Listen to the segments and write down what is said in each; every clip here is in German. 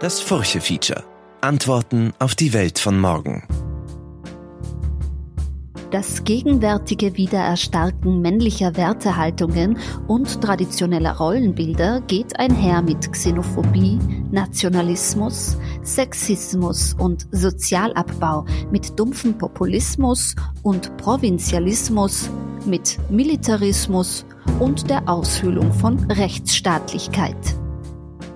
Das Furche-Feature. Antworten auf die Welt von morgen. Das gegenwärtige Wiedererstarken männlicher Wertehaltungen und traditioneller Rollenbilder geht einher mit Xenophobie, Nationalismus, Sexismus und Sozialabbau, mit dumpfem Populismus und Provinzialismus, mit Militarismus und der Aushöhlung von Rechtsstaatlichkeit.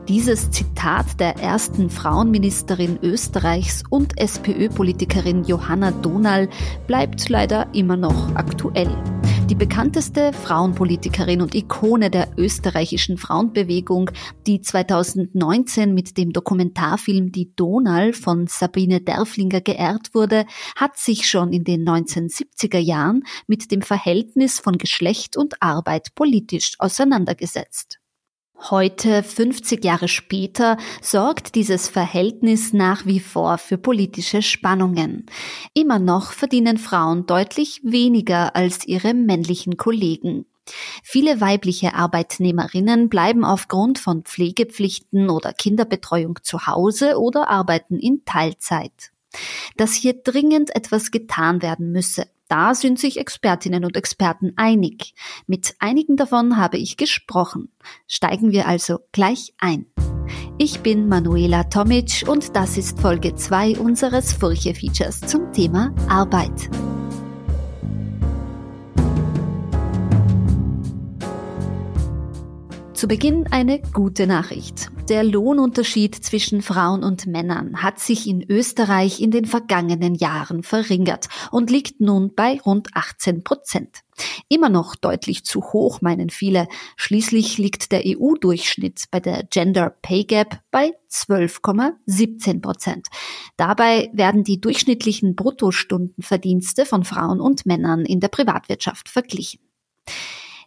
Dieses Zitat der ersten Frauenministerin Österreichs und SPÖ-Politikerin Johanna Dohnal bleibt leider immer noch aktuell. Die bekannteste Frauenpolitikerin und Ikone der österreichischen Frauenbewegung, die 2019 mit dem Dokumentarfilm Die Dohnal von Sabine Derflinger geehrt wurde, hat sich schon in den 1970er Jahren mit dem Verhältnis von Geschlecht und Arbeit politisch auseinandergesetzt. Heute, 50 Jahre später, sorgt dieses Verhältnis nach wie vor für politische Spannungen. Immer noch verdienen Frauen deutlich weniger als ihre männlichen Kollegen. Viele weibliche Arbeitnehmerinnen bleiben aufgrund von Pflegepflichten oder Kinderbetreuung zu Hause oder arbeiten in Teilzeit. Dass hier dringend etwas getan werden müsse. Da sind sich Expertinnen und Experten einig. Mit einigen davon habe ich gesprochen. Steigen wir also gleich ein. Ich bin Manuela Tomic und das ist Folge 2 unseres Furche-Features zum Thema Arbeit. Zu Beginn eine gute Nachricht. Der Lohnunterschied zwischen Frauen und Männern hat sich in Österreich in den vergangenen Jahren verringert und liegt nun bei rund 18%. Immer noch deutlich zu hoch, meinen viele. Schließlich liegt der EU-Durchschnitt bei der Gender Pay Gap bei 12,17%. Dabei werden die durchschnittlichen Bruttostundenverdienste von Frauen und Männern in der Privatwirtschaft verglichen.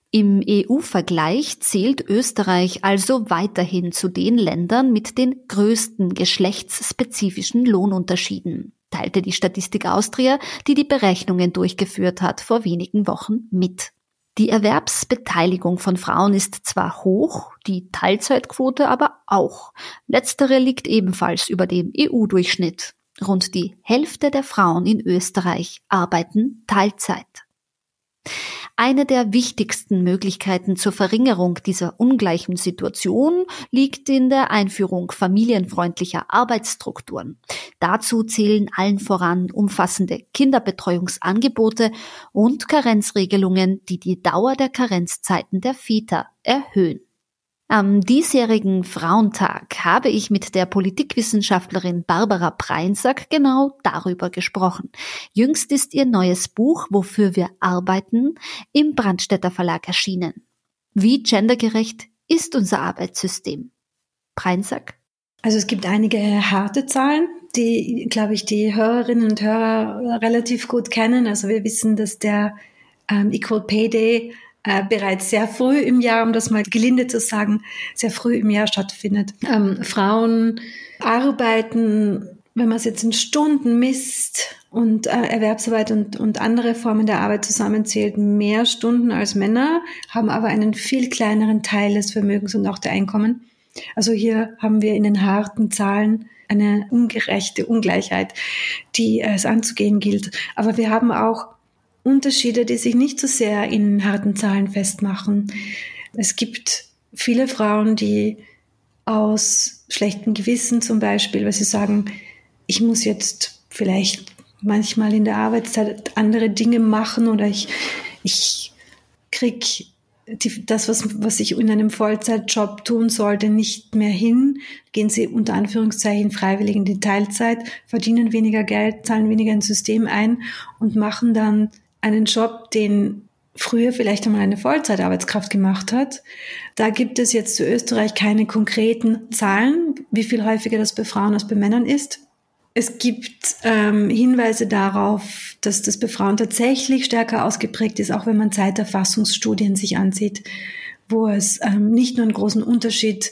Im EU-Vergleich zählt Österreich also weiterhin zu den Ländern mit den größten geschlechtsspezifischen Lohnunterschieden, teilte die Statistik Austria, die die Berechnungen durchgeführt hat, vor wenigen Wochen mit. Die Erwerbsbeteiligung von Frauen ist zwar hoch, die Teilzeitquote aber auch. Letztere liegt ebenfalls über dem EU-Durchschnitt. Rund die Hälfte der Frauen in Österreich arbeiten Teilzeit. Eine der wichtigsten Möglichkeiten zur Verringerung dieser ungleichen Situation liegt in der Einführung familienfreundlicher Arbeitsstrukturen. Dazu zählen allen voran umfassende Kinderbetreuungsangebote und Karenzregelungen, die die Dauer der Karenzzeiten der Väter erhöhen. Am diesjährigen Frauentag habe ich mit der Politikwissenschaftlerin Barbara Prainsack genau darüber gesprochen. Jüngst ist ihr neues Buch „Wofür wir arbeiten“ im Brandstätter Verlag erschienen. Wie gendergerecht ist unser Arbeitssystem? Prainsack? Also es gibt einige harte Zahlen, die, glaube ich, die Hörerinnen und Hörer relativ gut kennen. Also wir wissen, dass der Equal Pay Day bereits sehr früh im Jahr, um das mal gelinde zu sagen, sehr früh im Jahr stattfindet. Frauen arbeiten, wenn man es jetzt in Stunden misst und Erwerbsarbeit und andere Formen der Arbeit zusammenzählt, mehr Stunden als Männer, haben aber einen viel kleineren Teil des Vermögens und auch der Einkommen. Also hier haben wir in den harten Zahlen eine ungerechte Ungleichheit, die es anzugehen gilt. Aber wir haben auch Unterschiede, die sich nicht so sehr in harten Zahlen festmachen. Es gibt viele Frauen, die aus schlechtem Gewissen zum Beispiel, weil sie sagen, ich muss jetzt vielleicht manchmal in der Arbeitszeit andere Dinge machen oder ich kriege das, was ich in einem Vollzeitjob tun sollte, nicht mehr hin, gehen sie unter Anführungszeichen freiwillig in die Teilzeit, verdienen weniger Geld, zahlen weniger ins System ein und machen dann einen Job, den früher vielleicht einmal eine Vollzeitarbeitskraft gemacht hat. Da gibt es jetzt zu Österreich keine konkreten Zahlen, wie viel häufiger das bei Frauen als bei Männern ist. Es gibt Hinweise darauf, dass das bei Frauen tatsächlich stärker ausgeprägt ist, auch wenn man Zeiterfassungsstudien sich ansieht, wo es nicht nur einen großen Unterschied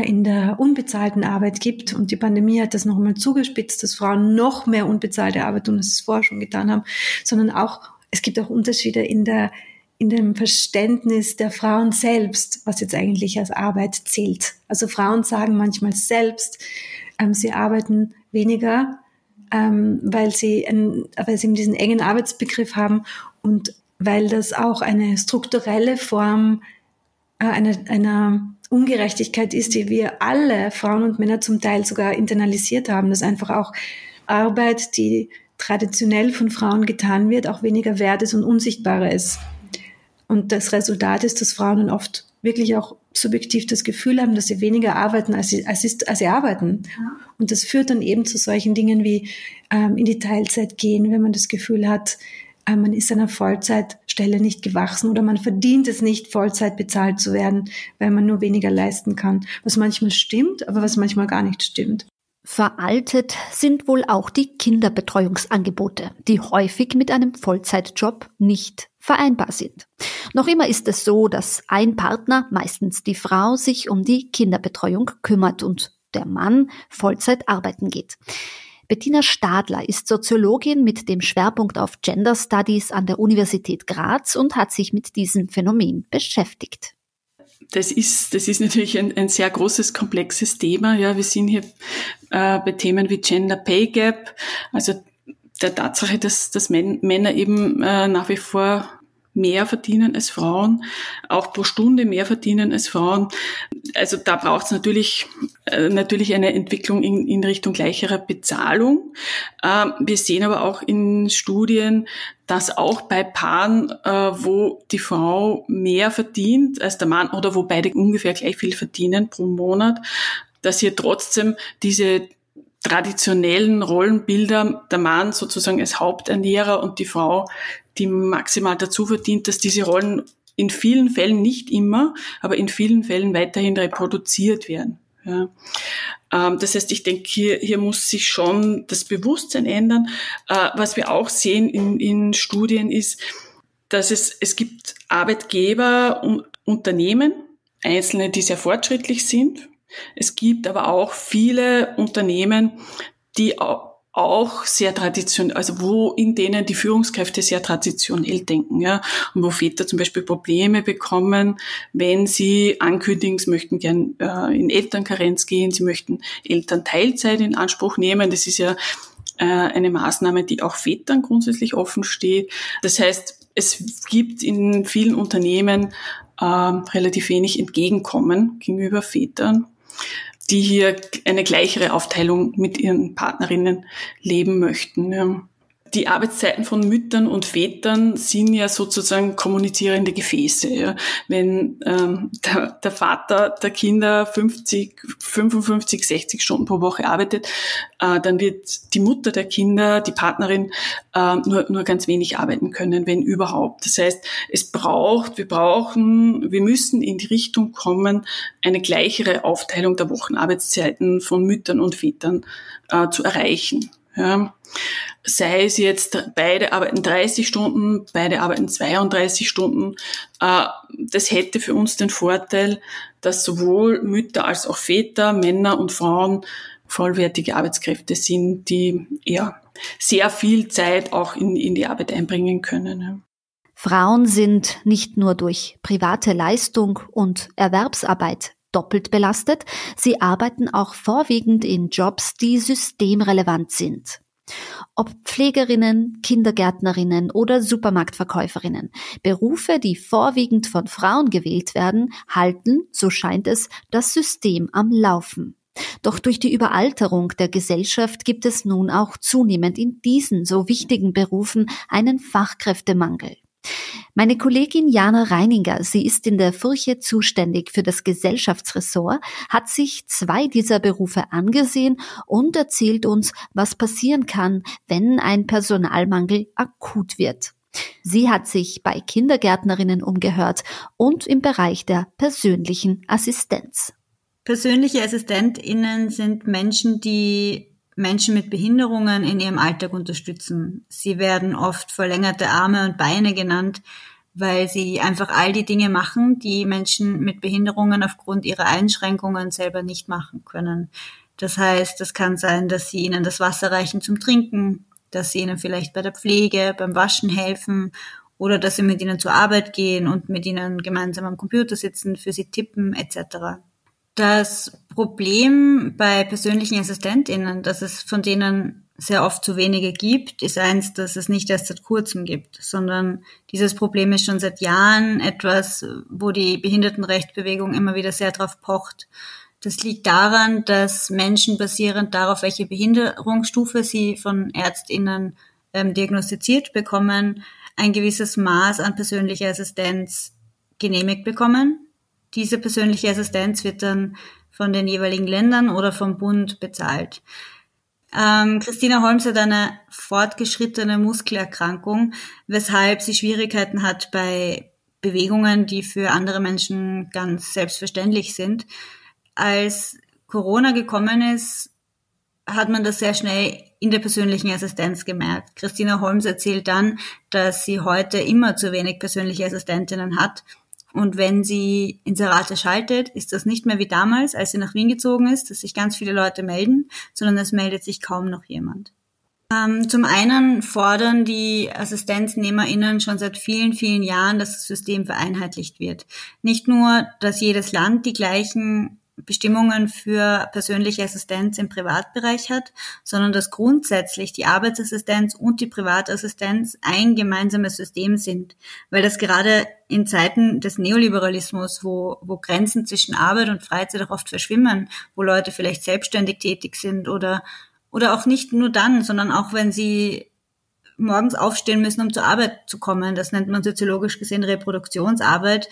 in der unbezahlten Arbeit gibt. Und die Pandemie hat das noch einmal zugespitzt, dass Frauen noch mehr unbezahlte Arbeit tun, als sie es vorher schon getan haben, sondern auch es gibt auch Unterschiede in der in dem Verständnis der Frauen selbst, was jetzt eigentlich als Arbeit zählt. Also Frauen sagen manchmal selbst, sie arbeiten weniger, weil sie diesen engen Arbeitsbegriff haben und weil das auch eine strukturelle Form einer Ungerechtigkeit ist, die wir alle, Frauen und Männer, zum Teil sogar internalisiert haben, dass einfach auch Arbeit, die traditionell von Frauen getan wird, auch weniger wert ist und unsichtbarer ist. Und das Resultat ist, dass Frauen dann oft wirklich auch subjektiv das Gefühl haben, dass sie weniger arbeiten, als sie arbeiten. Ja. Und das führt dann eben zu solchen Dingen wie in die Teilzeit gehen, wenn man das Gefühl hat, man ist einer Vollzeitstelle nicht gewachsen oder man verdient es nicht, Vollzeit bezahlt zu werden, weil man nur weniger leisten kann. Was manchmal stimmt, aber was manchmal gar nicht stimmt. Veraltet sind wohl auch die Kinderbetreuungsangebote, die häufig mit einem Vollzeitjob nicht vereinbar sind. Noch immer ist es so, dass ein Partner, meistens die Frau, sich um die Kinderbetreuung kümmert und der Mann Vollzeit arbeiten geht. Bettina Stadler ist Soziologin mit dem Schwerpunkt auf Gender Studies an der Universität Graz und hat sich mit diesem Phänomen beschäftigt. Das ist natürlich ein sehr großes, komplexes Thema. Ja, wir sind hier bei Themen wie Gender Pay Gap, also der Tatsache, dass Männer eben nach wie vor mehr verdienen als Frauen, auch pro Stunde mehr verdienen als Frauen. Also da braucht es natürlich eine Entwicklung in Richtung gleicherer Bezahlung. Wir sehen aber auch in Studien, dass auch bei Paaren, wo die Frau mehr verdient als der Mann oder wo beide ungefähr gleich viel verdienen pro Monat, dass hier trotzdem diese traditionellen Rollenbilder, der Mann sozusagen als Haupternährer und die Frau, die maximal dazu verdient, dass diese Rollen in vielen Fällen, nicht immer, aber in vielen Fällen weiterhin reproduziert werden. Ja. Das heißt, ich denke, hier muss sich schon das Bewusstsein ändern. Was wir auch sehen in Studien ist, dass es gibt Arbeitgeber und Unternehmen, einzelne, die sehr fortschrittlich sind. Es gibt aber auch viele Unternehmen, die auch sehr traditionell, also in denen die Führungskräfte sehr traditionell denken, ja, und wo Väter zum Beispiel Probleme bekommen, wenn sie ankündigen, sie möchten gern in Elternkarenz gehen, sie möchten Elternteilzeit in Anspruch nehmen. Das ist ja eine Maßnahme, die auch Vätern grundsätzlich offen steht. Das heißt, es gibt in vielen Unternehmen relativ wenig Entgegenkommen gegenüber Vätern, die hier eine gleichere Aufteilung mit ihren Partnerinnen leben möchten. Ja. Die Arbeitszeiten von Müttern und Vätern sind ja sozusagen kommunizierende Gefäße. Ja. Wenn der Vater der Kinder 50, 55, 60 Stunden pro Woche arbeitet, dann wird die Mutter der Kinder, die Partnerin, nur ganz wenig arbeiten können, wenn überhaupt. Das heißt, wir müssen in die Richtung kommen, eine gleichere Aufteilung der Wochenarbeitszeiten von Müttern und Vätern zu erreichen. Ja. Sei es jetzt, beide arbeiten 30 Stunden, beide arbeiten 32 Stunden. Das hätte für uns den Vorteil, dass sowohl Mütter als auch Väter, Männer und Frauen vollwertige Arbeitskräfte sind, die ja sehr viel Zeit auch in die Arbeit einbringen können. Ja. Frauen sind nicht nur durch private Leistung und Erwerbsarbeit doppelt belastet. Sie arbeiten auch vorwiegend in Jobs, die systemrelevant sind. Ob Pflegerinnen, Kindergärtnerinnen oder Supermarktverkäuferinnen, Berufe, die vorwiegend von Frauen gewählt werden, halten, so scheint es, das System am Laufen. Doch durch die Überalterung der Gesellschaft gibt es nun auch zunehmend in diesen so wichtigen Berufen einen Fachkräftemangel. Meine Kollegin Jana Reininger, sie ist in der Furche zuständig für das Gesellschaftsressort, hat sich zwei dieser Berufe angesehen und erzählt uns, was passieren kann, wenn ein Personalmangel akut wird. Sie hat sich bei Kindergärtnerinnen umgehört und im Bereich der persönlichen Assistenz. Persönliche AssistentInnen sind Menschen, die Menschen mit Behinderungen in ihrem Alltag unterstützen. Sie werden oft verlängerte Arme und Beine genannt, weil sie einfach all die Dinge machen, die Menschen mit Behinderungen aufgrund ihrer Einschränkungen selber nicht machen können. Das heißt, es kann sein, dass sie ihnen das Wasser reichen zum Trinken, dass sie ihnen vielleicht bei der Pflege, beim Waschen helfen oder dass sie mit ihnen zur Arbeit gehen und mit ihnen gemeinsam am Computer sitzen, für sie tippen etc. Das Problem bei persönlichen AssistentInnen, dass es von denen sehr oft zu wenige gibt, ist eins, dass es nicht erst seit kurzem gibt, sondern dieses Problem ist schon seit Jahren etwas, wo die Behindertenrechtsbewegung immer wieder sehr drauf pocht. Das liegt daran, dass Menschen basierend darauf, welche Behinderungsstufe sie von ÄrztInnen diagnostiziert bekommen, ein gewisses Maß an persönlicher Assistenz genehmigt bekommen. Diese persönliche Assistenz wird dann von den jeweiligen Ländern oder vom Bund bezahlt. Christina Holmes hat eine fortgeschrittene Muskelerkrankung, weshalb sie Schwierigkeiten hat bei Bewegungen, die für andere Menschen ganz selbstverständlich sind. Als Corona gekommen ist, hat man das sehr schnell in der persönlichen Assistenz gemerkt. Christina Holmes erzählt dann, dass sie heute immer zu wenig persönliche Assistentinnen hat. Und wenn sie Inserate schaltet, ist das nicht mehr wie damals, als sie nach Wien gezogen ist, dass sich ganz viele Leute melden, sondern es meldet sich kaum noch jemand. Zum einen fordern die AssistenznehmerInnen schon seit vielen, vielen Jahren, dass das System vereinheitlicht wird. Nicht nur, dass jedes Land die gleichen Bestimmungen für persönliche Assistenz im Privatbereich hat, sondern dass grundsätzlich die Arbeitsassistenz und die Privatassistenz ein gemeinsames System sind, weil das gerade in Zeiten des Neoliberalismus, wo Grenzen zwischen Arbeit und Freizeit auch oft verschwimmen, wo Leute vielleicht selbstständig tätig sind oder auch nicht nur dann, sondern auch wenn sie morgens aufstehen müssen, um zur Arbeit zu kommen. Das nennt man soziologisch gesehen Reproduktionsarbeit.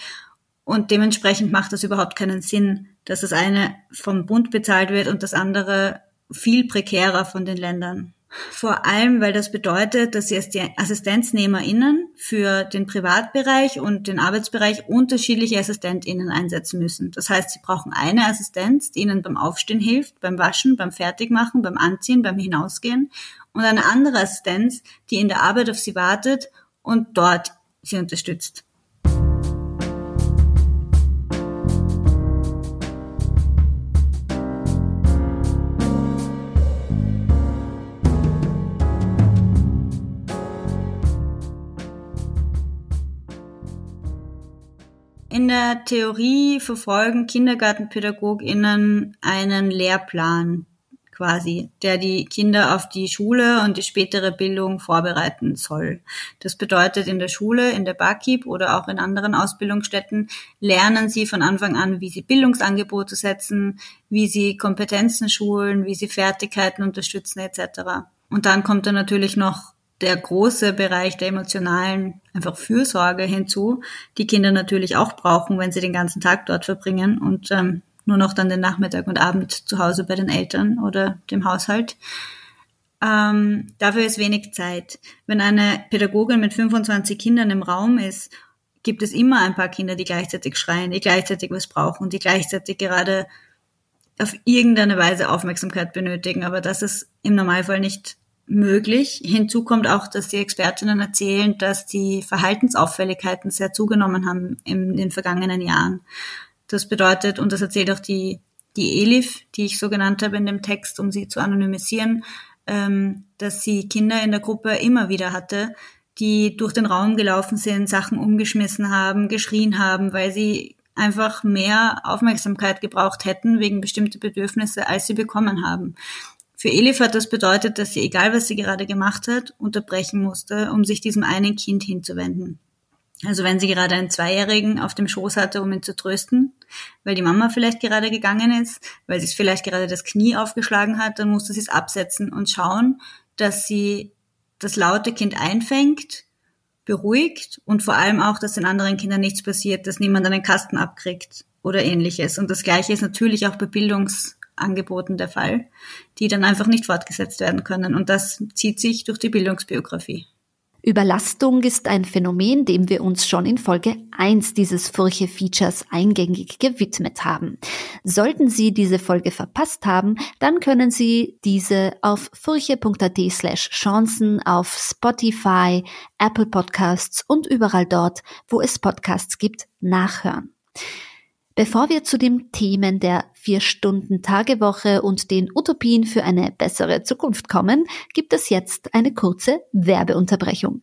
Und dementsprechend macht das überhaupt keinen Sinn, dass das eine vom Bund bezahlt wird und das andere viel prekärer von den Ländern. Vor allem, weil das bedeutet, dass die AssistenznehmerInnen für den Privatbereich und den Arbeitsbereich unterschiedliche AssistentInnen einsetzen müssen. Das heißt, sie brauchen eine Assistenz, die ihnen beim Aufstehen hilft, beim Waschen, beim Fertigmachen, beim Anziehen, beim Hinausgehen und eine andere Assistenz, die in der Arbeit auf sie wartet und dort sie unterstützt. In der Theorie verfolgen KindergartenpädagogInnen einen Lehrplan quasi, der die Kinder auf die Schule und die spätere Bildung vorbereiten soll. Das bedeutet, in der Schule, in der Barkeep oder auch in anderen Ausbildungsstätten lernen sie von Anfang an, wie sie Bildungsangebote setzen, wie sie Kompetenzen schulen, wie sie Fertigkeiten unterstützen etc. Und dann kommt dann natürlich noch der große Bereich der emotionalen einfach Fürsorge hinzu, die Kinder natürlich auch brauchen, wenn sie den ganzen Tag dort verbringen und nur noch dann den Nachmittag und Abend zu Hause bei den Eltern oder dem Haushalt. Dafür ist wenig Zeit. Wenn eine Pädagogin mit 25 Kindern im Raum ist, gibt es immer ein paar Kinder, die gleichzeitig schreien, die gleichzeitig was brauchen, die gleichzeitig gerade auf irgendeine Weise Aufmerksamkeit benötigen. Aber das ist im Normalfall nicht möglich. Hinzu kommt auch, dass die Expertinnen erzählen, dass die Verhaltensauffälligkeiten sehr zugenommen haben in den vergangenen Jahren. Das bedeutet, und das erzählt auch die Elif, die ich so genannt habe in dem Text, um sie zu anonymisieren, dass sie Kinder in der Gruppe immer wieder hatte, die durch den Raum gelaufen sind, Sachen umgeschmissen haben, geschrien haben, weil sie einfach mehr Aufmerksamkeit gebraucht hätten wegen bestimmter Bedürfnisse, als sie bekommen haben. Für Elif hat das bedeutet, dass sie, egal was sie gerade gemacht hat, unterbrechen musste, um sich diesem einen Kind hinzuwenden. Also wenn sie gerade einen Zweijährigen auf dem Schoß hatte, um ihn zu trösten, weil die Mama vielleicht gerade gegangen ist, weil sie es vielleicht gerade das Knie aufgeschlagen hat, dann musste sie es absetzen und schauen, dass sie das laute Kind einfängt, beruhigt und vor allem auch, dass den anderen Kindern nichts passiert, dass niemand einen Kasten abkriegt oder ähnliches. Und das Gleiche ist natürlich auch bei Bildungsangeboten der Fall, die dann einfach nicht fortgesetzt werden können. Und das zieht sich durch die Bildungsbiografie. Überlastung ist ein Phänomen, dem wir uns schon in Folge 1 dieses Furche-Features eingängig gewidmet haben. Sollten Sie diese Folge verpasst haben, dann können Sie diese auf furche.at/chancen auf Spotify, Apple Podcasts und überall dort, wo es Podcasts gibt, nachhören. Bevor wir zu den Themen der 4-Stunden-Tagewoche und den Utopien für eine bessere Zukunft kommen, gibt es jetzt eine kurze Werbeunterbrechung.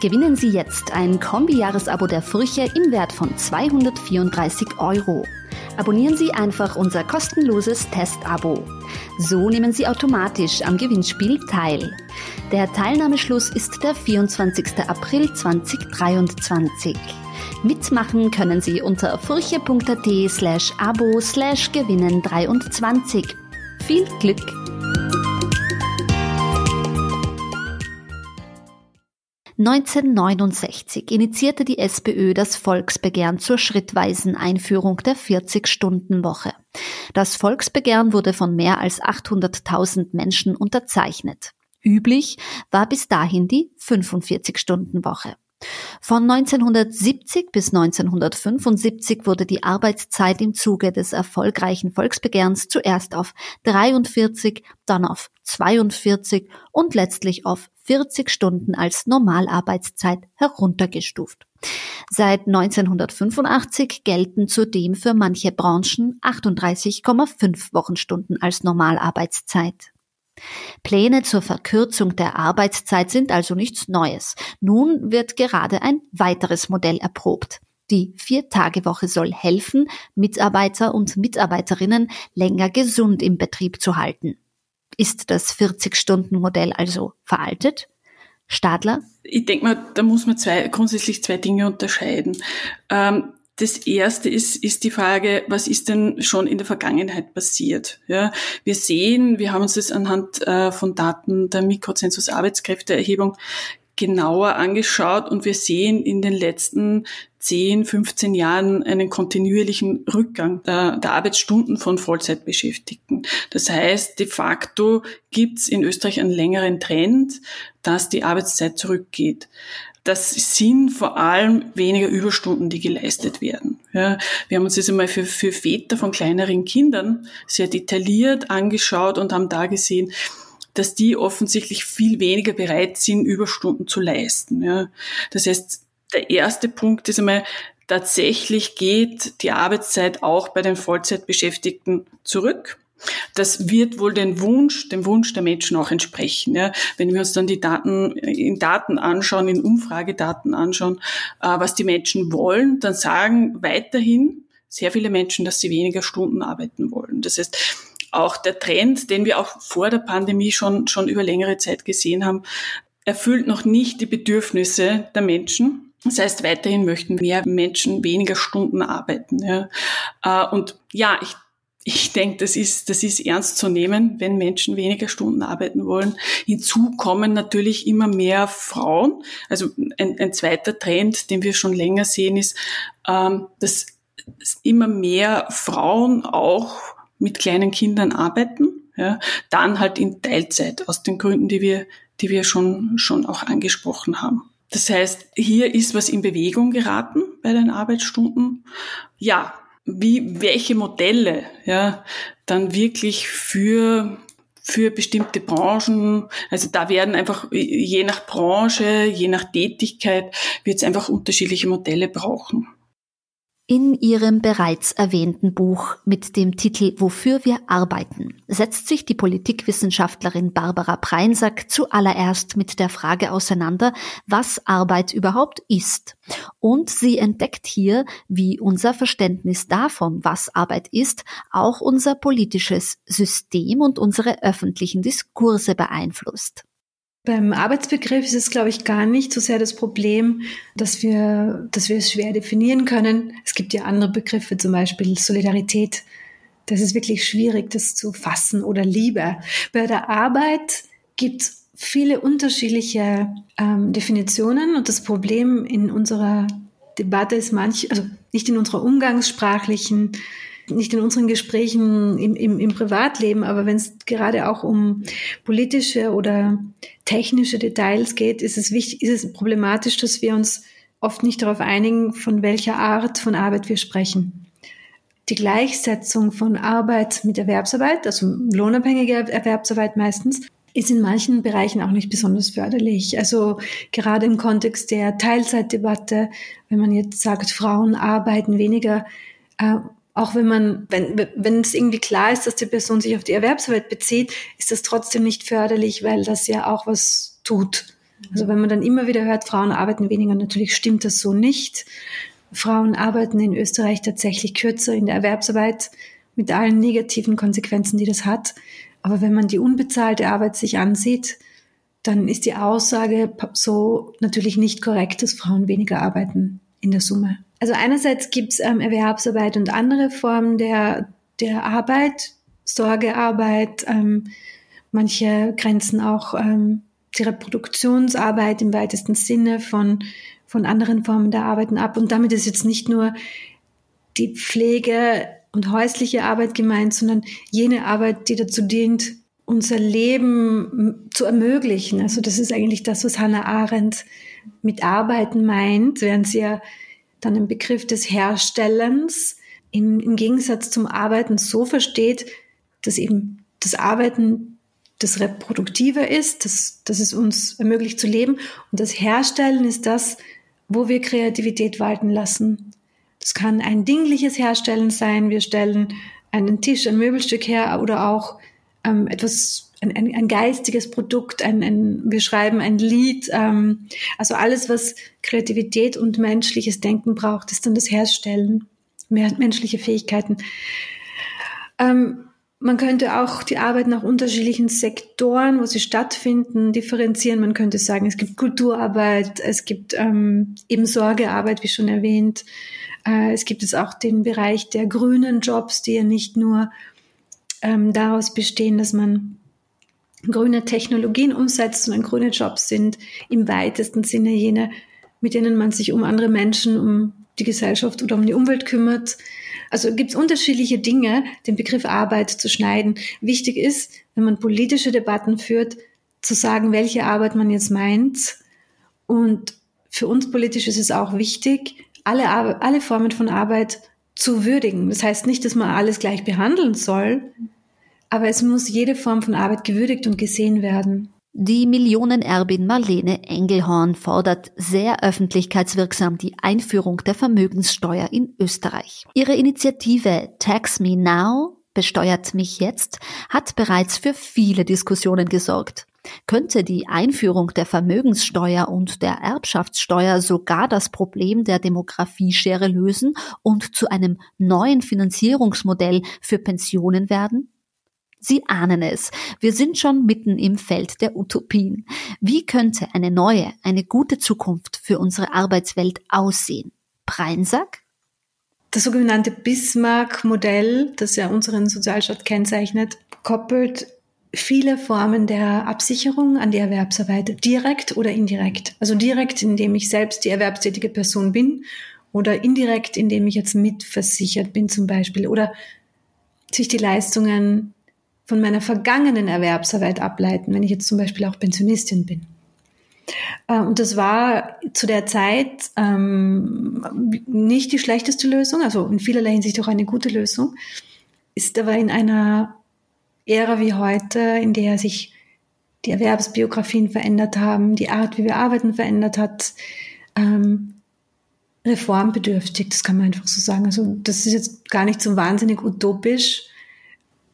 Gewinnen Sie jetzt ein Kombi-Jahresabo der Furche im Wert von 234 €. Abonnieren Sie einfach unser kostenloses Testabo. So nehmen Sie automatisch am Gewinnspiel teil. Der Teilnahmeschluss ist der 24. April 2023. Mitmachen können Sie unter furche.at/abo/gewinnen23. Viel Glück! (1969) initiierte die SPÖ das Volksbegehren zur schrittweisen Einführung der 40-Stunden-Woche. Das Volksbegehren wurde von mehr als 800.000 Menschen unterzeichnet. Üblich war bis dahin die 45-Stunden-Woche. Von 1970 bis 1975 wurde die Arbeitszeit im Zuge des erfolgreichen Volksbegehrens zuerst auf 43, dann auf 42 und letztlich auf 40 Stunden als Normalarbeitszeit heruntergestuft. Seit 1985 gelten zudem für manche Branchen 38,5 Wochenstunden als Normalarbeitszeit. Pläne zur Verkürzung der Arbeitszeit sind also nichts Neues. Nun wird gerade ein weiteres Modell erprobt. Die 4-Tage-Woche soll helfen, Mitarbeiter und Mitarbeiterinnen länger gesund im Betrieb zu halten. Ist das 40-Stunden-Modell also veraltet? Stadler? Ich denke mal, da muss man grundsätzlich zwei Dinge unterscheiden. Das erste ist die Frage, was ist denn schon in der Vergangenheit passiert? Ja, wir haben uns das anhand von Daten der Mikrozensus-Arbeitskräfteerhebung genauer angeschaut und wir sehen in den letzten 10, 15 Jahren einen kontinuierlichen Rückgang der Arbeitsstunden von Vollzeitbeschäftigten. Das heißt, de facto gibt's in Österreich einen längeren Trend, dass die Arbeitszeit zurückgeht. Das sind vor allem weniger Überstunden, die geleistet werden. Ja, wir haben uns das einmal für Väter von kleineren Kindern sehr detailliert angeschaut und haben da gesehen, dass die offensichtlich viel weniger bereit sind, Überstunden zu leisten. Ja, das heißt, der erste Punkt ist einmal, tatsächlich geht die Arbeitszeit auch bei den Vollzeitbeschäftigten zurück. Das wird wohl dem Wunsch der Menschen auch entsprechen. Ja. Wenn wir uns dann die Umfragedaten anschauen, was die Menschen wollen, dann sagen weiterhin sehr viele Menschen, dass sie weniger Stunden arbeiten wollen. Das heißt, auch der Trend, den wir auch vor der Pandemie schon über längere Zeit gesehen haben, erfüllt noch nicht die Bedürfnisse der Menschen. Das heißt, weiterhin möchten mehr Menschen weniger Stunden arbeiten. Ja. Und ja, Ich denke, das ist ernst zu nehmen, wenn Menschen weniger Stunden arbeiten wollen. Hinzu kommen natürlich immer mehr Frauen. Also ein zweiter Trend, den wir schon länger sehen, ist, dass immer mehr Frauen auch mit kleinen Kindern arbeiten. Ja, dann halt in Teilzeit, aus den Gründen, die wir schon auch angesprochen haben. Das heißt, hier ist was in Bewegung geraten bei den Arbeitsstunden. Ja. Welche Modelle, ja, dann wirklich für bestimmte Branchen, also da werden einfach je nach Branche, je nach Tätigkeit, wird es einfach unterschiedliche Modelle brauchen. In ihrem bereits erwähnten Buch mit dem Titel »Wofür wir arbeiten« setzt sich die Politikwissenschaftlerin Barbara Prainsack zuallererst mit der Frage auseinander, was Arbeit überhaupt ist. Und sie entdeckt hier, wie unser Verständnis davon, was Arbeit ist, auch unser politisches System und unsere öffentlichen Diskurse beeinflusst. Beim Arbeitsbegriff ist es, glaube ich, gar nicht so sehr das Problem, dass wir es schwer definieren können. Es gibt ja andere Begriffe, zum Beispiel Solidarität. Das ist wirklich schwierig, das zu fassen, oder Liebe. Bei der Arbeit gibt es viele unterschiedliche Definitionen und das Problem in unserer Debatte ist also nicht in unserer umgangssprachlichen, nicht in unseren Gesprächen im Privatleben, aber wenn es gerade auch um politische oder technische Details geht, ist es problematisch, dass wir uns oft nicht darauf einigen, von welcher Art von Arbeit wir sprechen. Die Gleichsetzung von Arbeit mit Erwerbsarbeit, also lohnabhängige Erwerbsarbeit meistens, ist in manchen Bereichen auch nicht besonders förderlich. Also gerade im Kontext der Teilzeitdebatte, wenn man jetzt sagt, Frauen arbeiten weniger, auch wenn es irgendwie klar ist, dass die Person sich auf die Erwerbsarbeit bezieht, ist das trotzdem nicht förderlich, weil das ja auch was tut Also wenn man dann immer wieder hört, Frauen arbeiten weniger, natürlich stimmt das so nicht. Frauen arbeiten in Österreich tatsächlich kürzer in der Erwerbsarbeit mit allen negativen Konsequenzen, die das hat. Aber wenn man die unbezahlte Arbeit sich ansieht, dann ist die Aussage so natürlich nicht korrekt, dass Frauen weniger arbeiten in der Summe. Also einerseits gibt es Erwerbsarbeit und andere Formen der Arbeit, Sorgearbeit, manche grenzen auch die Reproduktionsarbeit im weitesten Sinne von anderen Formen der Arbeiten ab. Und damit ist jetzt nicht nur die Pflege und häusliche Arbeit gemeint, sondern jene Arbeit, die dazu dient, unser Leben zu ermöglichen. Also das ist eigentlich das, was Hannah Arendt mit Arbeiten meint, während sie ja dann den Begriff des Herstellens im Gegensatz zum Arbeiten so versteht, dass eben das Arbeiten das Reproduktive ist, dass es uns ermöglicht zu leben. Und das Herstellen ist das, wo wir Kreativität walten lassen. Das kann ein dingliches Herstellen sein. Wir stellen einen Tisch, ein Möbelstück her oder auch etwas, ein geistiges Produkt, wir schreiben ein Lied. Also alles, was Kreativität und menschliches Denken braucht, ist dann das Herstellen, mehr menschliche Fähigkeiten. Man könnte auch die Arbeit nach unterschiedlichen Sektoren, wo sie stattfinden, differenzieren. Man könnte sagen, es gibt Kulturarbeit, es gibt eben Sorgearbeit, wie schon erwähnt. Es gibt jetzt auch den Bereich der grünen Jobs, die ja nicht nur daraus bestehen, dass man grüne Technologien umsetzt, sondern grüne Jobs sind im weitesten Sinne jene, mit denen man sich um andere Menschen, um die Gesellschaft oder um die Umwelt kümmert. Also gibt es unterschiedliche Dinge, den Begriff Arbeit zu schneiden. Wichtig ist, wenn man politische Debatten führt, zu sagen, welche Arbeit man jetzt meint. Und für uns politisch ist es auch wichtig, alle Formen von Arbeit zu würdigen. Das heißt nicht, dass man alles gleich behandeln soll, aber es muss jede Form von Arbeit gewürdigt und gesehen werden. Die Millionenerbin Marlene Engelhorn fordert sehr öffentlichkeitswirksam die Einführung der Vermögenssteuer in Österreich. Ihre Initiative Tax Me Now, besteuert mich jetzt, hat bereits für viele Diskussionen gesorgt. Könnte die Einführung der Vermögenssteuer und der Erbschaftssteuer sogar das Problem der Demografieschere lösen und zu einem neuen Finanzierungsmodell für Pensionen werden? Sie ahnen es, wir sind schon mitten im Feld der Utopien. Wie könnte eine neue, eine gute Zukunft für unsere Arbeitswelt aussehen? Prainsack? Das sogenannte Bismarck-Modell, das ja unseren Sozialstaat kennzeichnet, koppelt viele Formen der Absicherung an die Erwerbsarbeit, direkt oder indirekt. Also direkt, indem ich selbst die erwerbstätige Person bin oder indirekt, indem ich jetzt mitversichert bin zum Beispiel oder sich die Leistungen von meiner vergangenen Erwerbsarbeit ableiten, wenn ich jetzt zum Beispiel auch Pensionistin bin. Und das war zu der Zeit nicht die schlechteste Lösung, also in vielerlei Hinsicht auch eine gute Lösung, ist aber in einer Ära wie heute, in der sich die Erwerbsbiografien verändert haben, die Art, wie wir arbeiten, verändert hat, reformbedürftig, das kann man einfach so sagen. Also das ist jetzt gar nicht so wahnsinnig utopisch.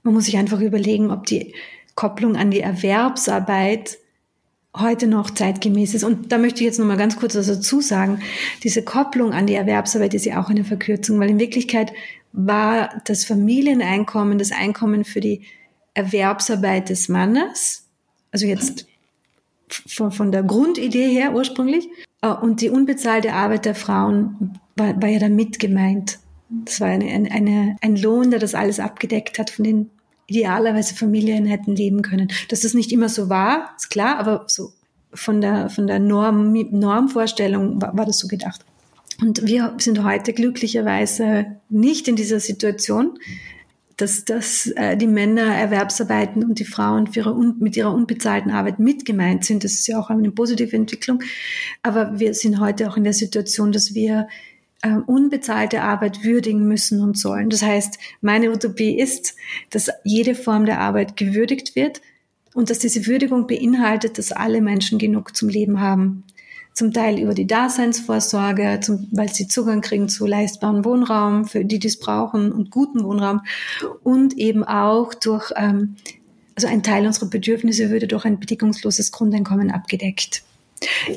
Man muss sich einfach überlegen, ob die Kopplung an die Erwerbsarbeit heute noch zeitgemäß ist. Und da möchte ich jetzt nochmal ganz kurz was dazu sagen. Diese Kopplung an die Erwerbsarbeit ist ja auch eine Verkürzung, weil in Wirklichkeit war das Familieneinkommen das Einkommen für die Erwerbsarbeit des Mannes, also jetzt von der Grundidee her ursprünglich, und die unbezahlte Arbeit der Frauen war ja damit gemeint. Das war ein Lohn, der das alles abgedeckt hat, von dem idealerweise Familien hätten leben können. Dass das nicht immer so war, ist klar, aber so von der Normvorstellung war das so gedacht. Und wir sind heute glücklicherweise nicht in dieser Situation, dass die Männer erwerbsarbeiten und die Frauen mit ihrer unbezahlten Arbeit mitgemeint sind. Das ist ja auch eine positive Entwicklung. Aber wir sind heute auch in der Situation, dass wir unbezahlte Arbeit würdigen müssen und sollen. Das heißt, meine Utopie ist, dass jede Form der Arbeit gewürdigt wird und dass diese Würdigung beinhaltet, dass alle Menschen genug zum Leben haben. Zum Teil über die Daseinsvorsorge, weil sie Zugang kriegen zu leistbaren Wohnraum, für die es brauchen, und guten Wohnraum. Und eben auch durch, also ein Teil unserer Bedürfnisse würde durch ein bedingungsloses Grundeinkommen abgedeckt.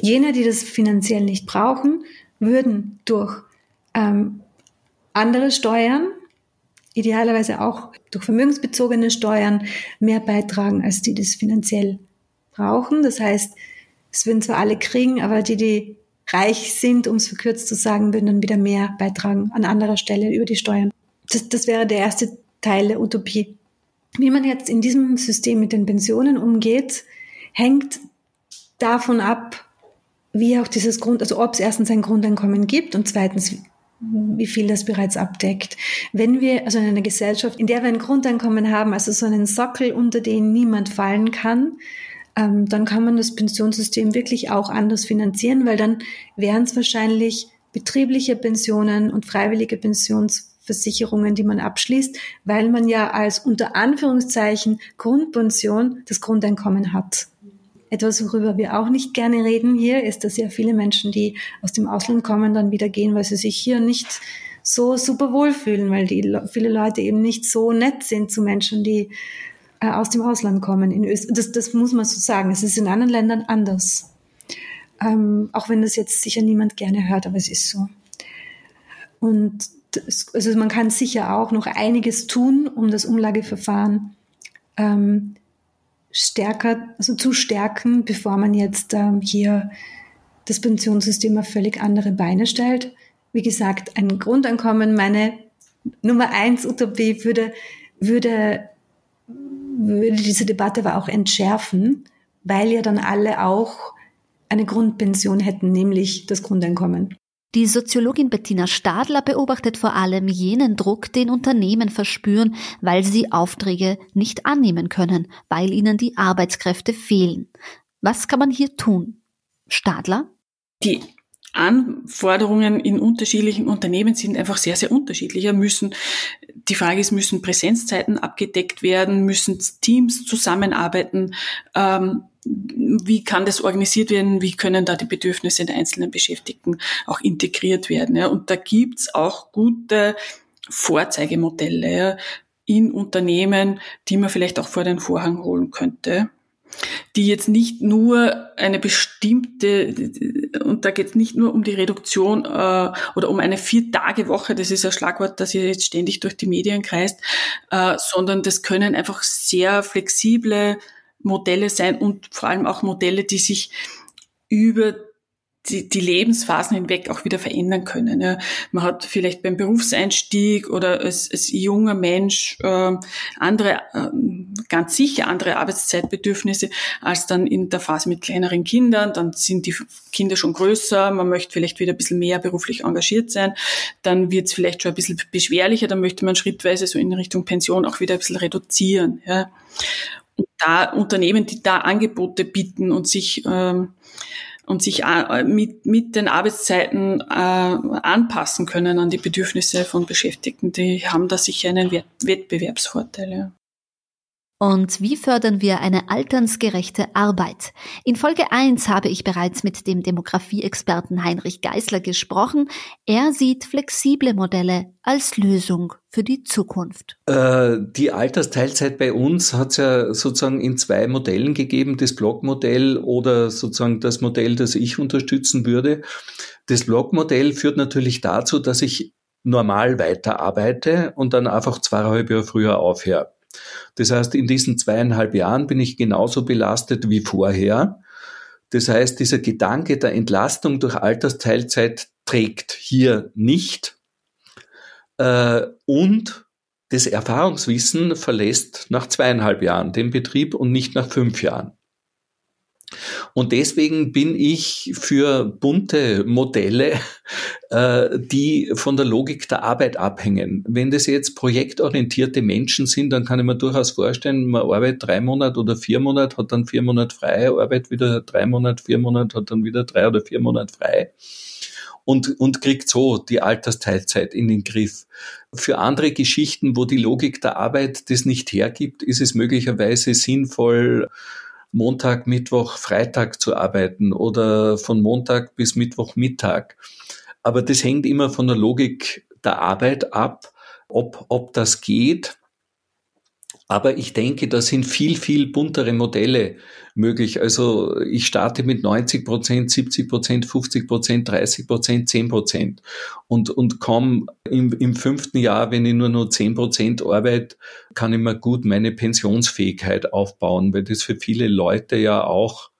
Jene, die das finanziell nicht brauchen, würden durch andere Steuern, idealerweise auch durch vermögensbezogene Steuern, mehr beitragen, als die das finanziell brauchen. Das heißt, es würden zwar alle kriegen, aber die, die reich sind, um es verkürzt zu sagen, würden dann wieder mehr beitragen an anderer Stelle über die Steuern. Das wäre der erste Teil der Utopie. Wie man jetzt in diesem System mit den Pensionen umgeht, hängt davon ab, wie auch dieses Grund, also ob es erstens ein Grundeinkommen gibt und zweitens, wie viel das bereits abdeckt. Wenn wir also in einer Gesellschaft, in der wir ein Grundeinkommen haben, also so einen Sockel, unter den niemand fallen kann, dann kann man das Pensionssystem wirklich auch anders finanzieren, weil dann wären es wahrscheinlich betriebliche Pensionen und freiwillige Pensionsversicherungen, die man abschließt, weil man ja als unter Anführungszeichen Grundpension das Grundeinkommen hat. Etwas, worüber wir auch nicht gerne reden hier, ist, dass ja viele Menschen, die aus dem Ausland kommen, dann wieder gehen, weil sie sich hier nicht so super wohlfühlen, weil viele Leute eben nicht so nett sind zu Menschen, die aus dem Ausland kommen. In das muss man so sagen. Es ist in anderen Ländern anders. Auch wenn das jetzt sicher niemand gerne hört, aber es ist so. Und also man kann sicher auch noch einiges tun, um das Umlageverfahren zu stärken, bevor man jetzt hier das Pensionssystem auf völlig andere Beine stellt. Wie gesagt, ein Grundeinkommen, meine Nummer 1 Utopie, würde diese Debatte aber auch entschärfen, weil ja dann alle auch eine Grundpension hätten, nämlich das Grundeinkommen. Die Soziologin Bettina Stadler beobachtet vor allem jenen Druck, den Unternehmen verspüren, weil sie Aufträge nicht annehmen können, weil ihnen die Arbeitskräfte fehlen. Was kann man hier tun? Stadler? Die Anforderungen in unterschiedlichen Unternehmen sind einfach sehr, sehr unterschiedlich. Die Frage ist, müssen Präsenzzeiten abgedeckt werden? Müssen Teams zusammenarbeiten? Wie kann das organisiert werden? Wie können da die Bedürfnisse der einzelnen Beschäftigten auch integriert werden? Ja? Und da gibt's auch gute Vorzeigemodelle in Unternehmen, die man vielleicht auch vor den Vorhang holen könnte, die jetzt nicht nur eine bestimmte, und da geht es nicht nur um die Reduktion oder um eine 4-Tage-Woche, das ist ein Schlagwort, das jetzt ständig durch die Medien kreist, sondern das können einfach sehr flexible Modelle sein und vor allem auch Modelle, die sich über die Lebensphasen hinweg auch wieder verändern können. Ja. Man hat vielleicht beim Berufseinstieg oder als junger Mensch ganz sicher andere Arbeitszeitbedürfnisse als dann in der Phase mit kleineren Kindern. Dann sind die Kinder schon größer, man möchte vielleicht wieder ein bisschen mehr beruflich engagiert sein. Dann wird es vielleicht schon ein bisschen beschwerlicher, dann möchte man schrittweise so in Richtung Pension auch wieder ein bisschen reduzieren. Ja. Und da Unternehmen, die da Angebote bieten und sich mit den Arbeitszeiten anpassen können an die Bedürfnisse von Beschäftigten, die haben da sicher einen Wettbewerbsvorteil. Ja. Und wie fördern wir eine altersgerechte Arbeit? In Folge 1 habe ich bereits mit dem Demografie-Experten Heinrich Geisler gesprochen. Er sieht flexible Modelle als Lösung für die Zukunft. Die Altersteilzeit bei uns hat es ja sozusagen in 2 Modellen gegeben, das Blockmodell oder sozusagen das Modell, das ich unterstützen würde. Das Blockmodell führt natürlich dazu, dass ich normal weiterarbeite und dann einfach 2,5 Jahre früher aufhöre. Das heißt, in diesen 2,5 Jahren bin ich genauso belastet wie vorher. Das heißt, dieser Gedanke der Entlastung durch Altersteilzeit trägt hier nicht. Und das Erfahrungswissen verlässt nach 2,5 Jahren den Betrieb und nicht nach 5 Jahren. Und deswegen bin ich für bunte Modelle, die von der Logik der Arbeit abhängen. Wenn das jetzt projektorientierte Menschen sind, dann kann ich mir durchaus vorstellen, man arbeitet 3 Monate oder 4 Monate, hat dann 4 Monate frei, arbeitet wieder 3 Monate, 4 Monate, hat dann wieder 3 oder 4 Monate frei und kriegt so die Altersteilzeit in den Griff. Für andere Geschichten, wo die Logik der Arbeit das nicht hergibt, ist es möglicherweise sinnvoll, Montag, Mittwoch, Freitag zu arbeiten oder von Montag bis Mittwochmittag. Aber das hängt immer von der Logik der Arbeit ab, ob das geht. Aber ich denke, da sind viel, viel buntere Modelle möglich. Also ich starte mit 90%, 70%, 50%, 30%, 10% und komme im fünften Jahr, wenn ich nur noch 10% arbeite, kann ich mir gut meine Pensionsfähigkeit aufbauen, weil das für viele Leute ja auch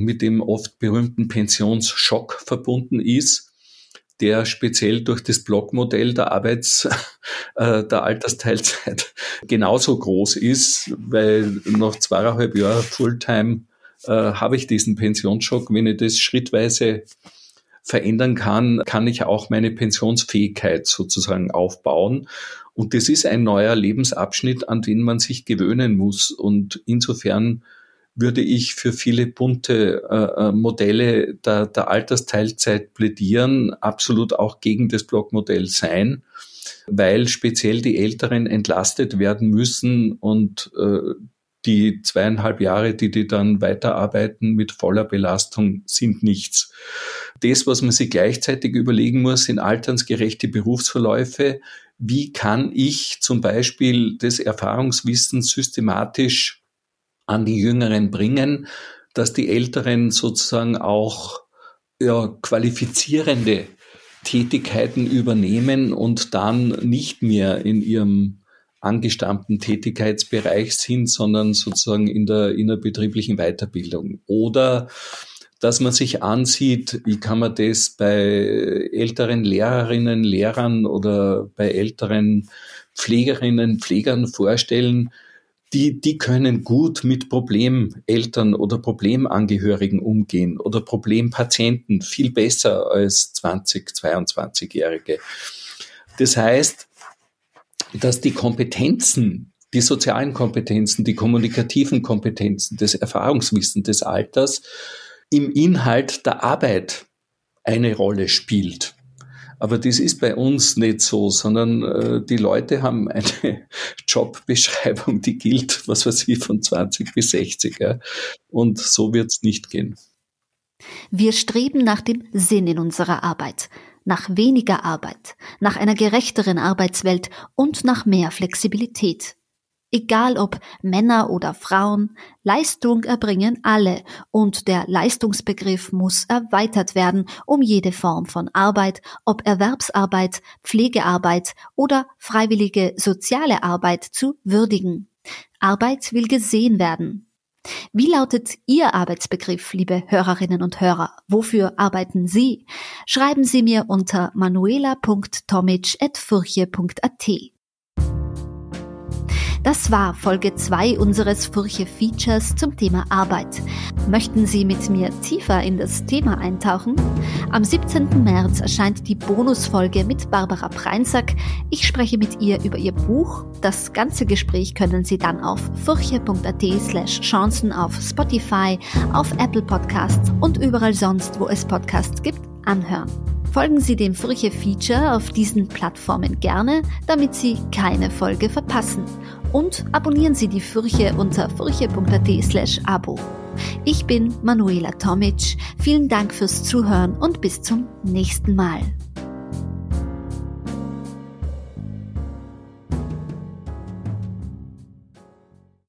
mit dem oft berühmten Pensionsschock verbunden ist, der speziell durch das Blockmodell der Altersteilzeit genauso groß ist, weil nach 2,5 Jahren Fulltime habe ich diesen Pensionsschock. Wenn ich das schrittweise verändern kann, kann ich auch meine Pensionsfähigkeit sozusagen aufbauen. Und das ist ein neuer Lebensabschnitt, an den man sich gewöhnen muss. Und insofern würde ich für viele bunte Modelle der Altersteilzeit plädieren, absolut auch gegen das Blockmodell sein, weil speziell die Älteren entlastet werden müssen und die 2,5 Jahre, die dann weiterarbeiten mit voller Belastung, sind nichts. Das, was man sich gleichzeitig überlegen muss, sind altersgerechte Berufsverläufe. Wie kann ich zum Beispiel das Erfahrungswissen systematisch an die Jüngeren bringen, dass die Älteren sozusagen auch qualifizierende Tätigkeiten übernehmen und dann nicht mehr in ihrem angestammten Tätigkeitsbereich sind, sondern sozusagen in der innerbetrieblichen Weiterbildung. Oder dass man sich ansieht, wie kann man das bei älteren Lehrerinnen, Lehrern oder bei älteren Pflegerinnen, Pflegern vorstellen, die können gut mit Problemeltern oder Problemangehörigen umgehen oder Problempatienten viel besser als 20-, 22-Jährige. Das heißt, dass die Kompetenzen, die sozialen Kompetenzen, die kommunikativen Kompetenzen, das Erfahrungswissen des Alters im Inhalt der Arbeit eine Rolle spielt. Aber das ist bei uns nicht so, sondern die Leute haben eine Jobbeschreibung, die gilt, was weiß ich, von 20 bis 60. Ja? Und so wird's nicht gehen. Wir streben nach dem Sinn in unserer Arbeit, nach weniger Arbeit, nach einer gerechteren Arbeitswelt und nach mehr Flexibilität. Egal ob Männer oder Frauen, Leistung erbringen alle und der Leistungsbegriff muss erweitert werden um jede Form von Arbeit, ob Erwerbsarbeit, Pflegearbeit oder freiwillige soziale Arbeit zu würdigen. Arbeit will gesehen werden. Wie lautet Ihr Arbeitsbegriff, liebe Hörerinnen und Hörer? Wofür arbeiten Sie? Schreiben Sie mir unter manuela.tomic@furche.at. Das war Folge 2 unseres Furche-Features zum Thema Arbeit. Möchten Sie mit mir tiefer in das Thema eintauchen? Am 17. März erscheint die Bonusfolge mit Barbara Prainsack. Ich spreche mit ihr über ihr Buch. Das ganze Gespräch können Sie dann auf furche.at/chancen auf Spotify, auf Apple Podcasts und überall sonst, wo es Podcasts gibt, anhören. Folgen Sie dem Furche-Feature auf diesen Plattformen gerne, damit Sie keine Folge verpassen. Und abonnieren Sie die Furche unter furche.at/abo. Ich bin Manuela Tomic. Vielen Dank fürs Zuhören und bis zum nächsten Mal.